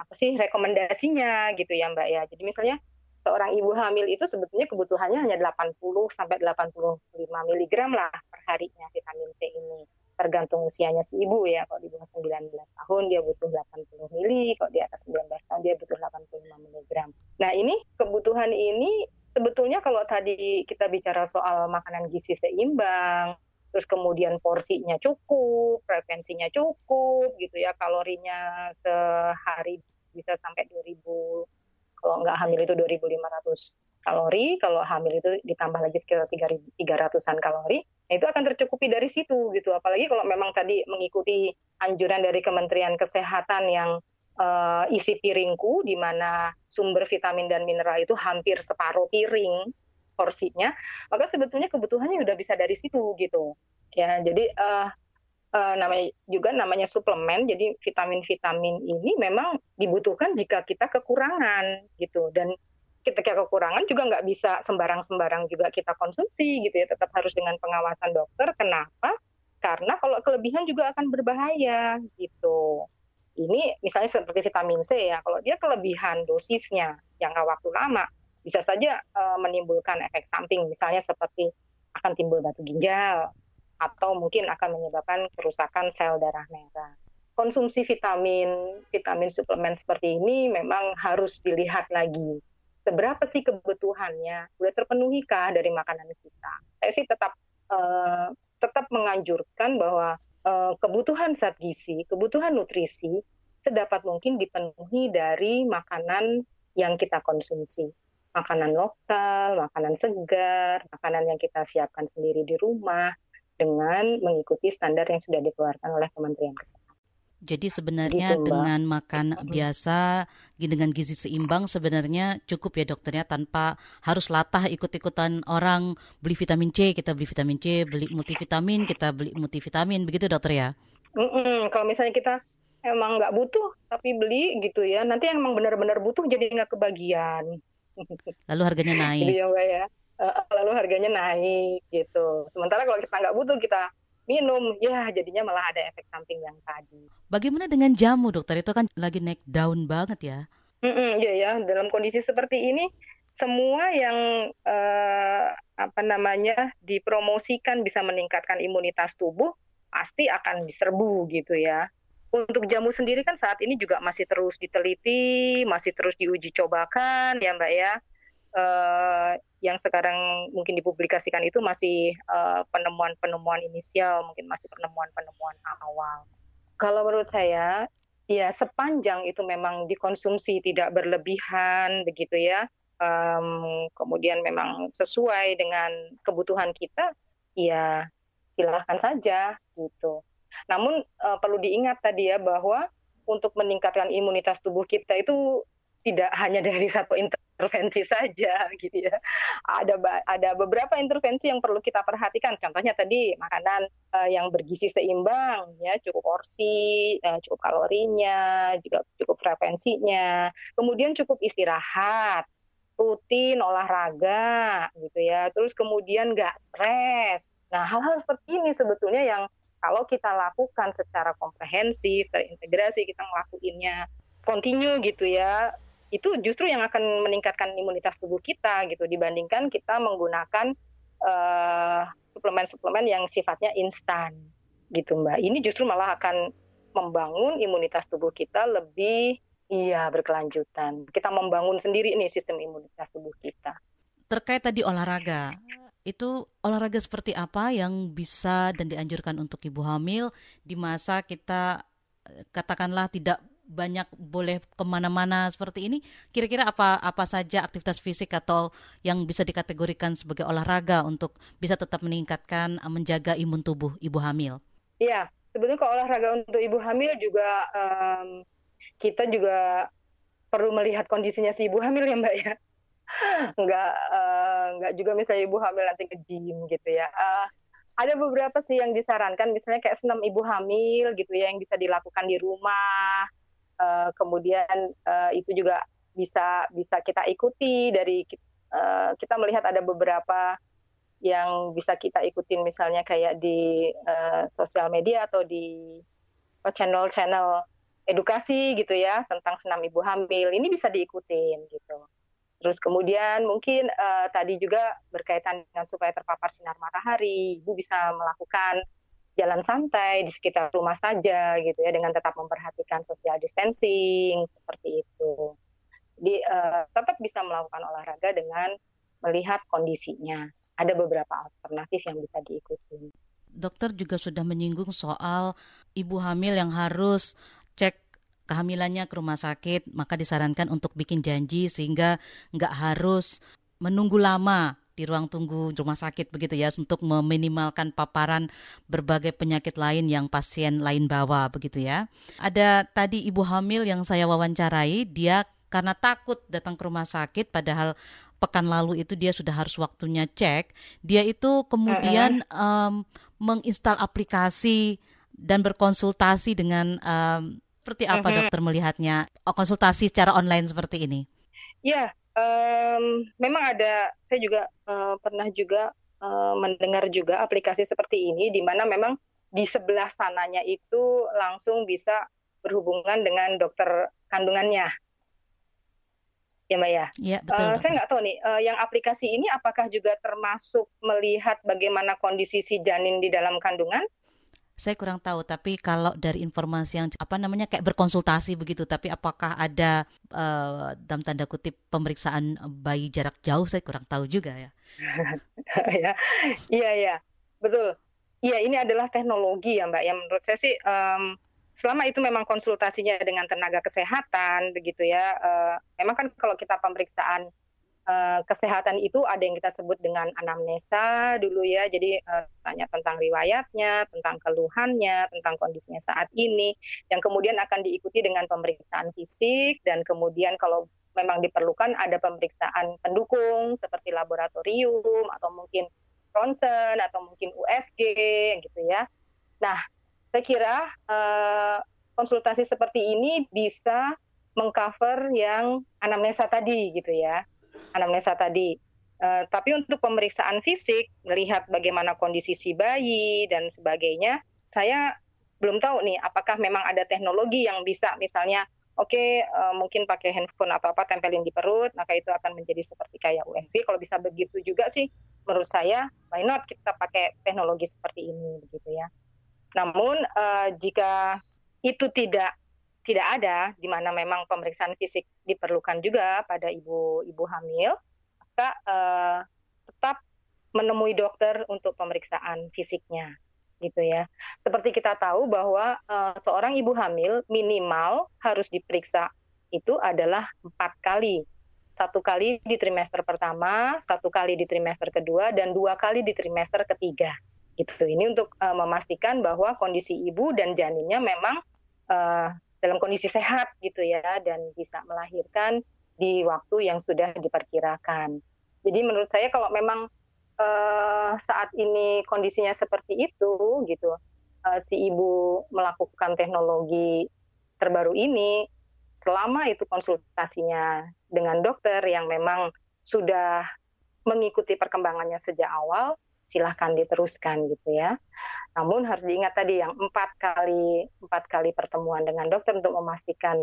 apa sih rekomendasinya gitu ya Mbak ya. Jadi misalnya seorang ibu hamil itu sebetulnya kebutuhannya hanya delapan puluh sampai delapan puluh lima miligram lah per harinya vitamin C ini. Tergantung usianya si ibu ya. Kalau di bawah sembilan belas tahun dia butuh delapan puluh mili, kalau di atas sembilan belas tahun dia butuh delapan puluh lima miligram. Nah, ini kebutuhan ini sebetulnya kalau tadi kita bicara soal makanan gizi seimbang, terus kemudian porsinya cukup, frekuensinya cukup, gitu ya, kalorinya sehari bisa sampai dua ribu, kalau nggak hamil itu dua ribu lima ratus kalori, kalau hamil itu ditambah lagi sekitar tiga ratusan kalori, nah itu akan tercukupi dari situ, gitu. Apalagi kalau memang tadi mengikuti anjuran dari Kementerian Kesehatan yang uh, isi piringku, di mana sumber vitamin dan mineral itu hampir separuh piring, porsinya, maka sebetulnya kebutuhannya udah bisa dari situ gitu ya. Jadi uh, uh, namanya juga namanya suplemen. Jadi vitamin-vitamin ini memang dibutuhkan jika kita kekurangan gitu, dan ketika kekurangan juga nggak bisa sembarang-sembarang juga kita konsumsi gitu ya. Tetap harus dengan pengawasan dokter. Kenapa? Karena kalau kelebihan juga akan berbahaya gitu. Ini misalnya seperti vitamin C ya. Kalau dia kelebihan dosisnya jangka waktu lama, bisa saja e, menimbulkan efek samping, misalnya seperti akan timbul batu ginjal atau mungkin akan menyebabkan kerusakan sel darah merah. Konsumsi vitamin, vitamin suplemen seperti ini memang harus dilihat lagi. Seberapa sih kebutuhannya? Sudah terpenuhikah dari makanan kita? Saya sih tetap e, tetap menganjurkan bahwa e, kebutuhan zat gizi, kebutuhan nutrisi sedapat mungkin dipenuhi dari makanan yang kita konsumsi. Makanan lokal, makanan segar, makanan yang kita siapkan sendiri di rumah dengan mengikuti standar yang sudah dikeluarkan oleh Kementerian Kesehatan. Jadi sebenarnya gitu, dengan makan biasa, dengan gizi seimbang sebenarnya cukup ya dokternya, tanpa harus latah ikut-ikutan orang beli vitamin C, kita beli vitamin C, beli multivitamin, kita beli multivitamin, begitu dokter ya? Mm-mm, kalau misalnya kita emang nggak butuh tapi beli gitu ya, nanti yang emang benar-benar butuh jadi nggak kebagian. Lalu harganya naik. Jadi, ya, lalu harganya naik gitu. Sementara kalau kita nggak butuh kita minum, ya jadinya malah ada efek samping yang tadi. Bagaimana dengan jamu dokter? Itu kan lagi naik daun banget ya? Mm-mm, ya ya. Dalam kondisi seperti ini, semua yang eh, apa namanya dipromosikan bisa meningkatkan imunitas tubuh pasti akan diserbu gitu ya. Untuk jamu sendiri kan saat ini juga masih terus diteliti, masih terus diuji cobakan ya Mbak ya. Uh, yang sekarang mungkin dipublikasikan itu masih uh, penemuan-penemuan inisial, mungkin masih penemuan-penemuan awal. Kalau menurut saya, ya sepanjang itu memang dikonsumsi tidak berlebihan begitu ya. Um, kemudian memang sesuai dengan kebutuhan kita, ya silakan saja gitu. Namun uh, perlu diingat tadi ya bahwa untuk meningkatkan imunitas tubuh kita itu tidak hanya dari satu intervensi saja gitu ya. Ada ada beberapa intervensi yang perlu kita perhatikan. Contohnya tadi makanan uh, yang bergizi seimbang ya, cukup porsi, uh, cukup kalorinya, juga cukup frekuensinya. Kemudian cukup istirahat, rutin olahraga gitu ya. Terus kemudian nggak stres. Nah, hal-hal seperti ini sebetulnya yang kalau kita lakukan secara komprehensif, terintegrasi, kita ngelakuinnya kontinu gitu ya, itu justru yang akan meningkatkan imunitas tubuh kita gitu, dibandingkan kita menggunakan uh, suplemen-suplemen yang sifatnya instan gitu Mbak. Ini justru malah akan membangun imunitas tubuh kita lebih iya berkelanjutan. Kita membangun sendiri nih sistem imunitas tubuh kita. Terkait tadi olahraga, itu olahraga seperti apa yang bisa dan dianjurkan untuk ibu hamil di masa kita katakanlah tidak banyak boleh kemana-mana seperti ini? Kira-kira apa apa saja aktivitas fisik atau yang bisa dikategorikan sebagai olahraga untuk bisa tetap meningkatkan, menjaga imun tubuh ibu hamil? Iya, sebetulnya kalau olahraga untuk ibu hamil juga um, kita juga perlu melihat kondisinya si ibu hamil ya Mbak ya. Nggak, uh, nggak juga misalnya ibu hamil nanti ke gym gitu ya. Uh, ada beberapa sih yang disarankan, misalnya kayak senam ibu hamil gitu ya, yang bisa dilakukan di rumah. Uh, kemudian uh, itu juga bisa bisa kita ikuti dari uh, kita melihat ada beberapa yang bisa kita ikutin, misalnya kayak di uh, sosial media atau di channel-channel edukasi gitu ya tentang senam ibu hamil, ini bisa diikutin gitu. Terus kemudian mungkin uh, tadi juga berkaitan dengan supaya terpapar sinar matahari, ibu bisa melakukan jalan santai di sekitar rumah saja gitu ya, dengan tetap memperhatikan social distancing seperti itu. Jadi uh, tetap bisa melakukan olahraga dengan melihat kondisinya. Ada beberapa alternatif yang bisa diikuti. Dokter juga sudah menyinggung soal ibu hamil yang harus cek kehamilannya ke rumah sakit, maka disarankan untuk bikin janji sehingga nggak harus menunggu lama di ruang tunggu rumah sakit begitu ya, untuk meminimalkan paparan berbagai penyakit lain yang pasien lain bawa begitu ya. Ada tadi ibu hamil yang saya wawancarai, dia karena takut datang ke rumah sakit padahal pekan lalu itu dia sudah harus waktunya cek, dia itu kemudian um, menginstal aplikasi dan berkonsultasi dengan um, seperti apa uh-huh. dokter melihatnya, konsultasi secara online seperti ini? Ya, um, memang ada, saya juga uh, pernah juga uh, mendengar juga aplikasi seperti ini, di mana memang di sebelah sananya itu langsung bisa berhubungan dengan dokter kandungannya. Ya Mbak ya? Ya betul. Uh, saya nggak tahu nih, uh, yang aplikasi ini apakah juga termasuk melihat bagaimana kondisi si janin di dalam kandungan? Saya kurang tahu, tapi kalau dari informasi yang apa namanya kayak berkonsultasi begitu, tapi apakah ada uh, dalam tanda kutip pemeriksaan bayi jarak jauh, saya kurang tahu juga ya. Iya, iya, ya, betul. Iya, ini adalah teknologi ya Mbak. Yang menurut saya sih um, selama itu memang konsultasinya dengan tenaga kesehatan begitu ya. Uh, memang kan kalau kita pemeriksaan uh, kesehatan itu ada yang kita sebut dengan anamnesa dulu ya. Jadi uh, tanya tentang riwayatnya, tentang keluhannya, tentang kondisinya saat ini. Yang kemudian akan diikuti dengan pemeriksaan fisik, dan kemudian kalau memang diperlukan ada pemeriksaan pendukung seperti laboratorium atau mungkin ronsen atau mungkin U S G gitu ya. Nah, saya kira uh, konsultasi seperti ini bisa mengcover yang anamnesa tadi gitu ya. Anamnesa tadi. Uh, tapi untuk pemeriksaan fisik, melihat bagaimana kondisi si bayi dan sebagainya, saya belum tahu nih apakah memang ada teknologi yang bisa misalnya, oke okay, uh, mungkin pakai handphone atau apa tempelin di perut, maka itu akan menjadi seperti kayak U S G. Kalau bisa begitu juga sih, menurut saya, why not kita pakai teknologi seperti ini begitu ya. Namun uh, jika itu tidak tidak ada, di mana memang pemeriksaan fisik diperlukan juga pada ibu ibu hamil, maka uh, tetap menemui dokter untuk pemeriksaan fisiknya, gitu ya. Seperti kita tahu bahwa uh, seorang ibu hamil minimal harus diperiksa itu adalah empat kali, satu kali di trimester pertama, satu kali di trimester kedua, dan dua kali di trimester ketiga, gitu. Ini untuk uh, memastikan bahwa kondisi ibu dan janinnya memang uh, dalam kondisi sehat gitu ya, dan bisa melahirkan di waktu yang sudah diperkirakan. Jadi menurut saya kalau memang uh, saat ini kondisinya seperti itu gitu, uh, si ibu melakukan teknologi terbaru ini, selama itu konsultasinya dengan dokter yang memang sudah mengikuti perkembangannya sejak awal, silahkan diteruskan gitu ya. Namun harus diingat tadi yang empat kali empat kali pertemuan dengan dokter untuk memastikan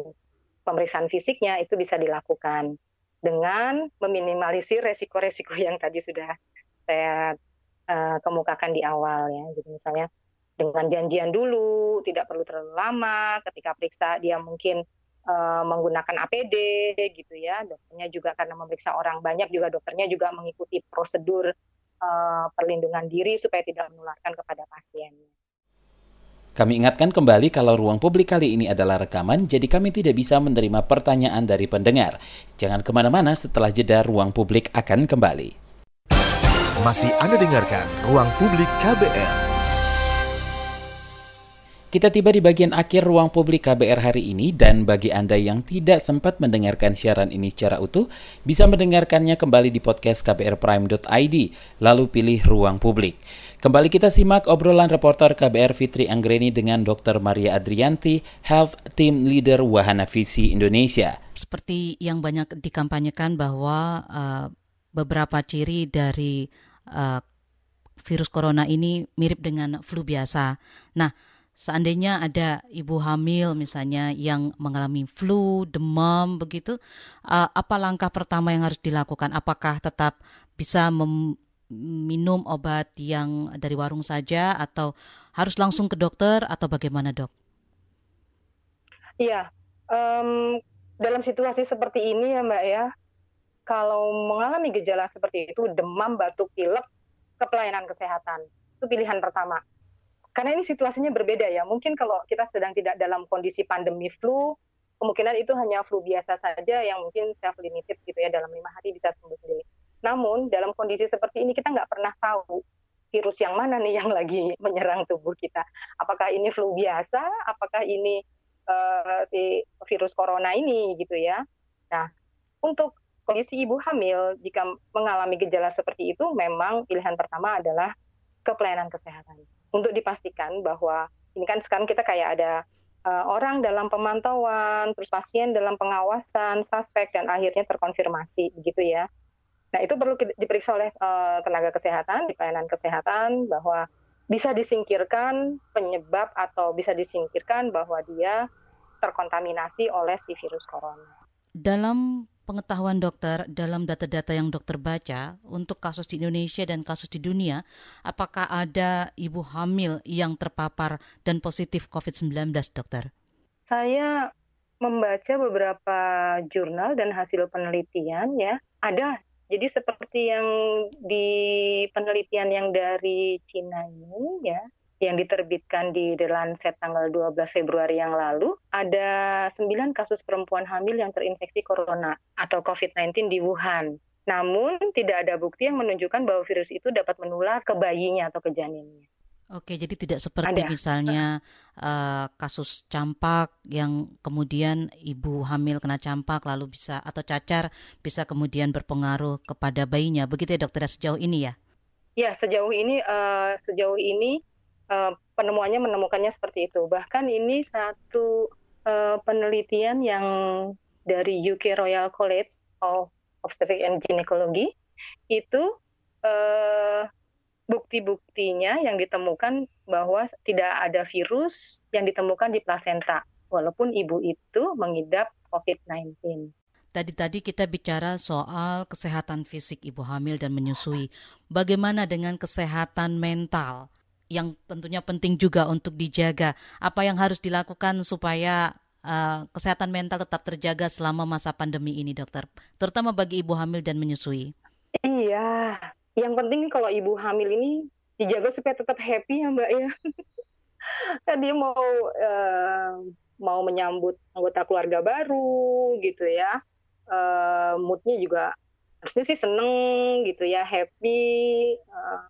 pemeriksaan fisiknya itu bisa dilakukan dengan meminimalisir resiko-resiko yang tadi sudah saya uh, kemukakan di awal ya. Jadi misalnya dengan janjian dulu, tidak perlu terlalu lama, ketika periksa dia mungkin uh, menggunakan A P D gitu ya. Dokternya juga karena memeriksa orang banyak juga, dokternya juga mengikuti prosedur Uh, perlindungan diri supaya tidak menularkan kepada pasien. Kami ingatkan kembali kalau Ruang Publik kali ini adalah rekaman, jadi kami tidak bisa menerima pertanyaan dari pendengar. Jangan kemana-mana, setelah jeda Ruang Publik akan kembali. Masih Anda dengarkan Ruang Publik K B R. Kita tiba di bagian akhir Ruang Publik K B R hari ini, dan bagi Anda yang tidak sempat mendengarkan siaran ini secara utuh, bisa mendengarkannya kembali di podcast k b r prime dot i d, lalu pilih Ruang Publik. Kembali kita simak obrolan reporter K B R Fitri Anggraini dengan dokter Maria Adriyanti, Health Team Leader Wahana Visi Indonesia. Seperti yang banyak dikampanyekan bahwa uh, beberapa ciri dari uh, virus corona ini mirip dengan flu biasa. Nah, seandainya ada ibu hamil misalnya yang mengalami flu, demam begitu, apa langkah pertama yang harus dilakukan? Apakah tetap bisa minum obat yang dari warung saja atau harus langsung ke dokter atau bagaimana, dok? Iya, um, dalam situasi seperti ini ya Mbak ya, kalau mengalami gejala seperti itu, demam, batuk, pilek, ke pelayanan kesehatan, itu pilihan pertama. Karena ini situasinya berbeda ya, mungkin kalau kita sedang tidak dalam kondisi pandemi flu, kemungkinan itu hanya flu biasa saja yang mungkin self-limited gitu ya, dalam lima hari bisa sembuh sendiri. Namun dalam kondisi seperti ini kita nggak pernah tahu virus yang mana nih yang lagi menyerang tubuh kita. Apakah ini flu biasa, apakah ini uh, si virus corona ini gitu ya. Nah, untuk kondisi ibu hamil, jika mengalami gejala seperti itu, memang pilihan pertama adalah ke pelayanan kesehatan. Untuk dipastikan bahwa ini kan sekarang kita kayak ada uh, orang dalam pemantauan, terus pasien dalam pengawasan, suspek, dan akhirnya terkonfirmasi begitu ya. Nah itu perlu diperiksa oleh uh, tenaga kesehatan, di pelayanan kesehatan, bahwa bisa disingkirkan penyebab atau bisa disingkirkan bahwa dia terkontaminasi oleh si virus corona. Dalam pengetahuan dokter, dalam data-data yang dokter baca, untuk kasus di Indonesia dan kasus di dunia, apakah ada ibu hamil yang terpapar dan positif covid sembilan belas, dokter? Saya membaca beberapa jurnal dan hasil penelitian ya, ada. Jadi seperti yang di penelitian yang dari Cina ini ya, yang diterbitkan di The Lancet tanggal dua belas Februari yang lalu, ada sembilan kasus perempuan hamil yang terinfeksi corona atau covid sembilan belas di Wuhan. Namun tidak ada bukti yang menunjukkan bahwa virus itu dapat menular ke bayinya atau ke janinnya. Oke, jadi tidak seperti ada. Misalnya uh, kasus campak yang kemudian ibu hamil kena campak lalu bisa, atau cacar bisa kemudian berpengaruh kepada bayinya. Begitu ya dokter sejauh ini ya? Ya, sejauh ini uh, sejauh ini Uh, penemuannya menemukannya seperti itu. Bahkan ini satu uh, penelitian yang dari U K Royal College of Obstetric and Gynecology, itu uh, bukti-buktinya yang ditemukan bahwa tidak ada virus yang ditemukan di plasenta, walaupun ibu itu mengidap covid sembilan belas. Tadi-tadi kita bicara soal kesehatan fisik ibu hamil dan menyusui. Bagaimana dengan kesehatan mental? Yang tentunya penting juga untuk dijaga. Apa yang harus dilakukan supaya uh, kesehatan mental tetap terjaga selama masa pandemi ini, dokter? Terutama bagi ibu hamil dan menyusui. Iya, yang penting kalau ibu hamil ini dijaga supaya tetap happy ya Mbak ya. Tadi mau uh, mau menyambut anggota keluarga baru gitu ya. Uh, moodnya juga harusnya sih seneng gitu ya, happy. Uh,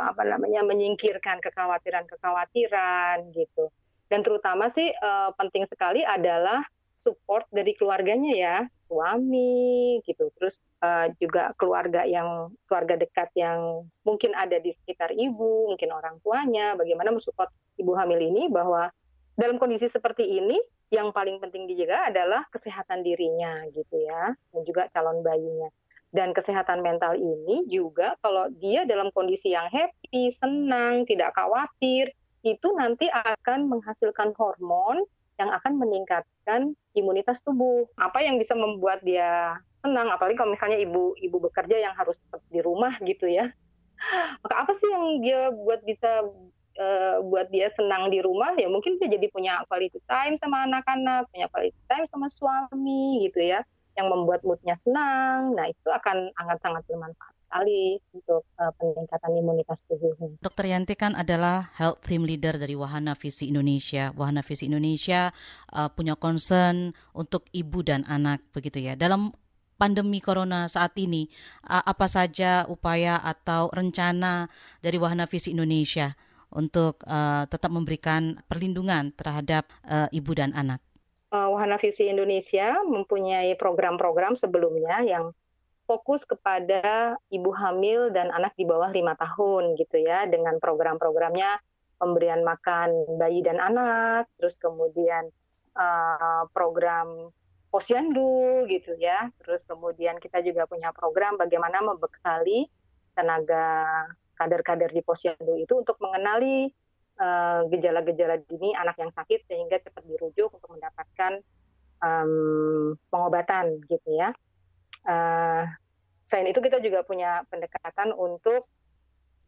apa namanya menyingkirkan kekhawatiran-kekhawatiran gitu. Dan terutama sih uh, penting sekali adalah support dari keluarganya ya, suami gitu. Terus uh, juga keluarga yang keluarga dekat yang mungkin ada di sekitar ibu, mungkin orang tuanya, bagaimana mensupport ibu hamil ini bahwa dalam kondisi seperti ini yang paling penting dijaga adalah kesehatan dirinya gitu ya, dan juga calon bayinya. Dan kesehatan mental ini juga kalau dia dalam kondisi yang happy, senang, tidak khawatir, itu nanti akan menghasilkan hormon yang akan meningkatkan imunitas tubuh. Apa yang bisa membuat dia senang, apalagi kalau misalnya ibu ibu bekerja yang harus tetap di rumah gitu ya. Maka apa sih yang dia buat bisa e, buat dia senang di rumah? Ya mungkin dia jadi punya quality time sama anak-anak, punya quality time sama suami gitu ya, yang membuat moodnya senang. Nah itu akan sangat-sangat bermanfaat sekali untuk uh, peningkatan imunitas tubuh. Dokter Yanti kan adalah Health Team Leader dari Wahana Visi Indonesia. Wahana Visi Indonesia uh, punya concern untuk ibu dan anak begitu ya. Dalam pandemi corona saat ini, uh, apa saja upaya atau rencana dari Wahana Visi Indonesia untuk uh, tetap memberikan perlindungan terhadap uh, ibu dan anak? Wahana Visi Indonesia mempunyai program-program sebelumnya yang fokus kepada ibu hamil dan anak di bawah lima tahun gitu ya, dengan program-programnya pemberian makan bayi dan anak, terus kemudian uh, program posyandu gitu ya, terus kemudian kita juga punya program bagaimana membekali tenaga kader-kader di posyandu itu untuk mengenali gejala-gejala dini anak yang sakit sehingga cepat dirujuk untuk mendapatkan um, pengobatan gitu ya. Uh, selain itu kita juga punya pendekatan untuk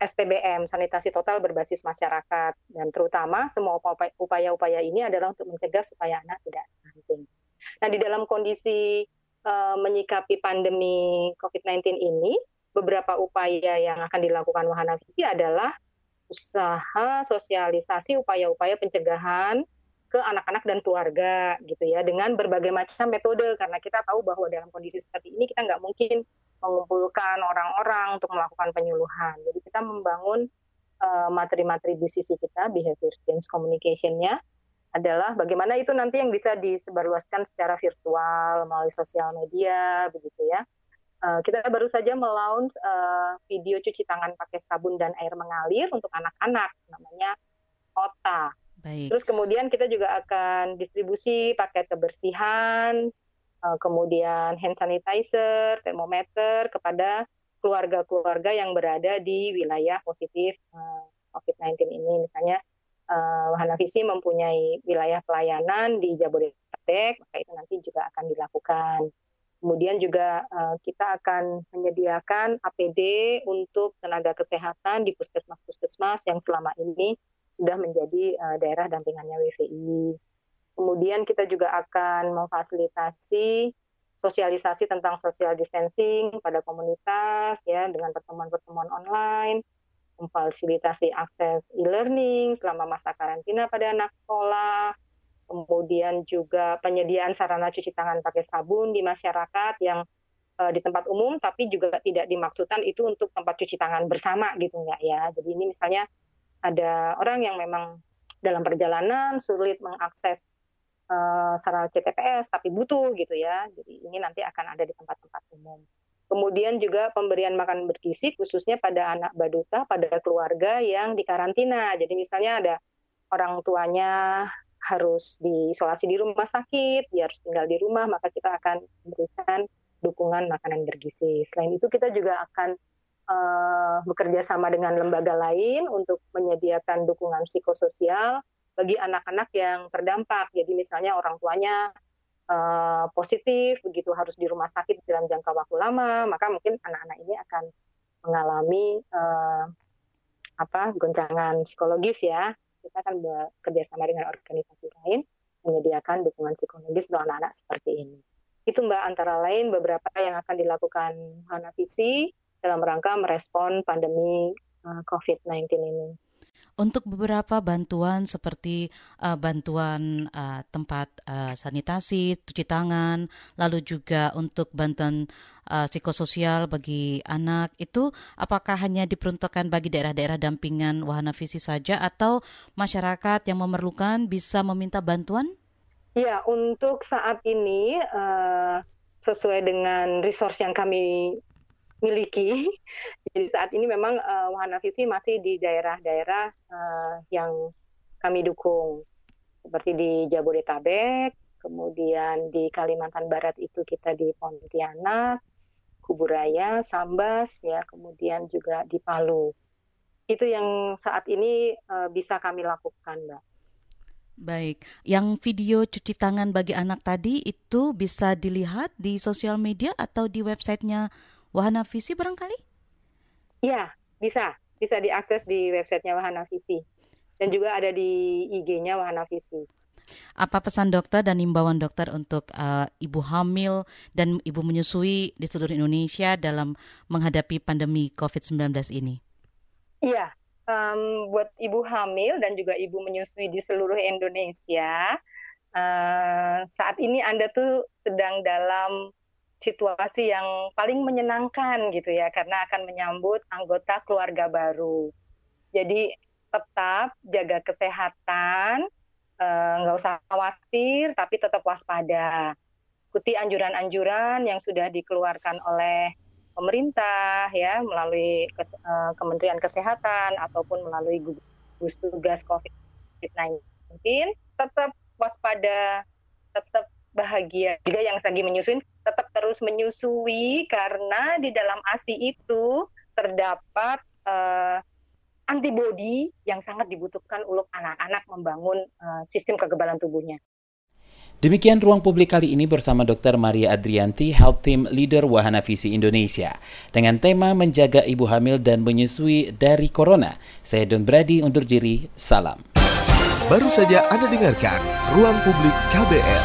S P B M, sanitasi total berbasis masyarakat, dan terutama semua upaya-upaya ini adalah untuk mencegah supaya anak tidak stunting. Nah, di dalam kondisi uh, menyikapi pandemi covid sembilan belas ini, beberapa upaya yang akan dilakukan Wahana Visi adalah usaha sosialisasi upaya-upaya pencegahan ke anak-anak dan keluarga gitu ya, dengan berbagai macam metode, karena kita tahu bahwa dalam kondisi seperti ini kita nggak mungkin mengumpulkan orang-orang untuk melakukan penyuluhan. Jadi kita membangun uh, materi-materi di sisi kita, behavior change communication-nya adalah bagaimana itu nanti yang bisa disebarluaskan secara virtual melalui sosial media begitu ya. Uh, kita baru saja melaunch uh, video cuci tangan pakai sabun dan air mengalir untuk anak-anak, namanya Kota. Baik. Terus kemudian kita juga akan distribusi paket kebersihan, uh, kemudian hand sanitizer, termometer kepada keluarga-keluarga yang berada di wilayah positif uh, covid sembilan belas ini. Misalnya uh, Wahana Visi mempunyai wilayah pelayanan di Jabodetabek, maka itu nanti juga akan dilakukan. Kemudian juga uh, kita akan menyediakan A P D untuk tenaga kesehatan di puskesmas-puskesmas yang selama ini sudah menjadi uh, daerah dampingannya W V I. Kemudian kita juga akan memfasilitasi sosialisasi tentang social distancing pada komunitas ya, dengan pertemuan-pertemuan online, memfasilitasi akses e-learning selama masa karantina pada anak sekolah. Kemudian juga penyediaan sarana cuci tangan pakai sabun di masyarakat yang uh, di tempat umum, tapi juga tidak dimaksudkan itu untuk tempat cuci tangan bersama gitu, enggak ya. Jadi ini misalnya ada orang yang memang dalam perjalanan sulit mengakses uh, sarana C T P S, tapi butuh gitu ya. Jadi ini nanti akan ada di tempat-tempat umum. Kemudian juga pemberian makan bergizi khususnya pada anak baduta, pada keluarga yang dikarantina. Jadi misalnya ada orang tuanya harus diisolasi di rumah sakit, dia harus tinggal di rumah, maka kita akan memberikan dukungan makanan bergizi. Selain itu kita juga akan uh, bekerja sama dengan lembaga lain untuk menyediakan dukungan psikososial bagi anak-anak yang terdampak. Jadi misalnya orang tuanya uh, positif, begitu harus di rumah sakit dalam jangka waktu lama, maka mungkin anak-anak ini akan mengalami uh, apa goncangan psikologis ya. Kita akan bekerja sama dengan organisasi lain menyediakan dukungan psikologis untuk anak-anak seperti ini. Itu Mbak, antara lain beberapa yang akan dilakukan Wahana Visi dalam rangka merespon pandemi covid sembilan belas ini. Untuk beberapa bantuan seperti uh, bantuan uh, tempat uh, sanitasi, cuci tangan, lalu juga untuk bantuan uh, psikososial bagi anak, itu apakah hanya diperuntukkan bagi daerah-daerah dampingan Wahana Visi saja atau masyarakat yang memerlukan bisa meminta bantuan? Ya, untuk saat ini uh, sesuai dengan resource yang kami miliki. Jadi saat ini memang uh, Wahana Visi masih di daerah-daerah uh, yang kami dukung. Seperti di Jabodetabek, kemudian di Kalimantan Barat itu kita di Pontianak, Kubu Raya, Sambas, ya, kemudian juga di Palu. Itu yang saat ini uh, bisa kami lakukan, Mbak. Baik, yang video cuci tangan bagi anak tadi itu bisa dilihat di sosial media atau di websitenya Wahana Visi barangkali? Ya, bisa. Bisa diakses di websitenya Wahana Visi. Dan juga ada di I G-nya Wahana Visi. Apa pesan dokter dan imbauan dokter untuk uh, ibu hamil dan ibu menyusui di seluruh Indonesia dalam menghadapi pandemi covid sembilan belas ini? Iya, um, buat ibu hamil dan juga ibu menyusui di seluruh Indonesia, uh, saat ini Anda tuh sedang dalam situasi yang paling menyenangkan gitu ya, karena akan menyambut anggota keluarga baru. Jadi tetap jaga kesehatan, nggak usah khawatir, tapi tetap waspada. Ikuti anjuran-anjuran yang sudah dikeluarkan oleh pemerintah ya melalui ke, uh, Kementerian Kesehatan ataupun melalui gugus tugas covid sembilan belas. Tetap waspada, tetap bahagia. Juga yang lagi menyusui, tetap terus menyusui karena di dalam A S I itu terdapat uh, antibodi yang sangat dibutuhkan untuk anak-anak membangun uh, sistem kekebalan tubuhnya. Demikian Ruang Publik kali ini bersama dokter Maria Adriyanti, Health Team Leader Wahana Visi Indonesia. Dengan tema menjaga ibu hamil dan menyusui dari Corona. Saya Don Brady undur diri, salam. Baru saja Anda dengarkan Ruang Publik K B R.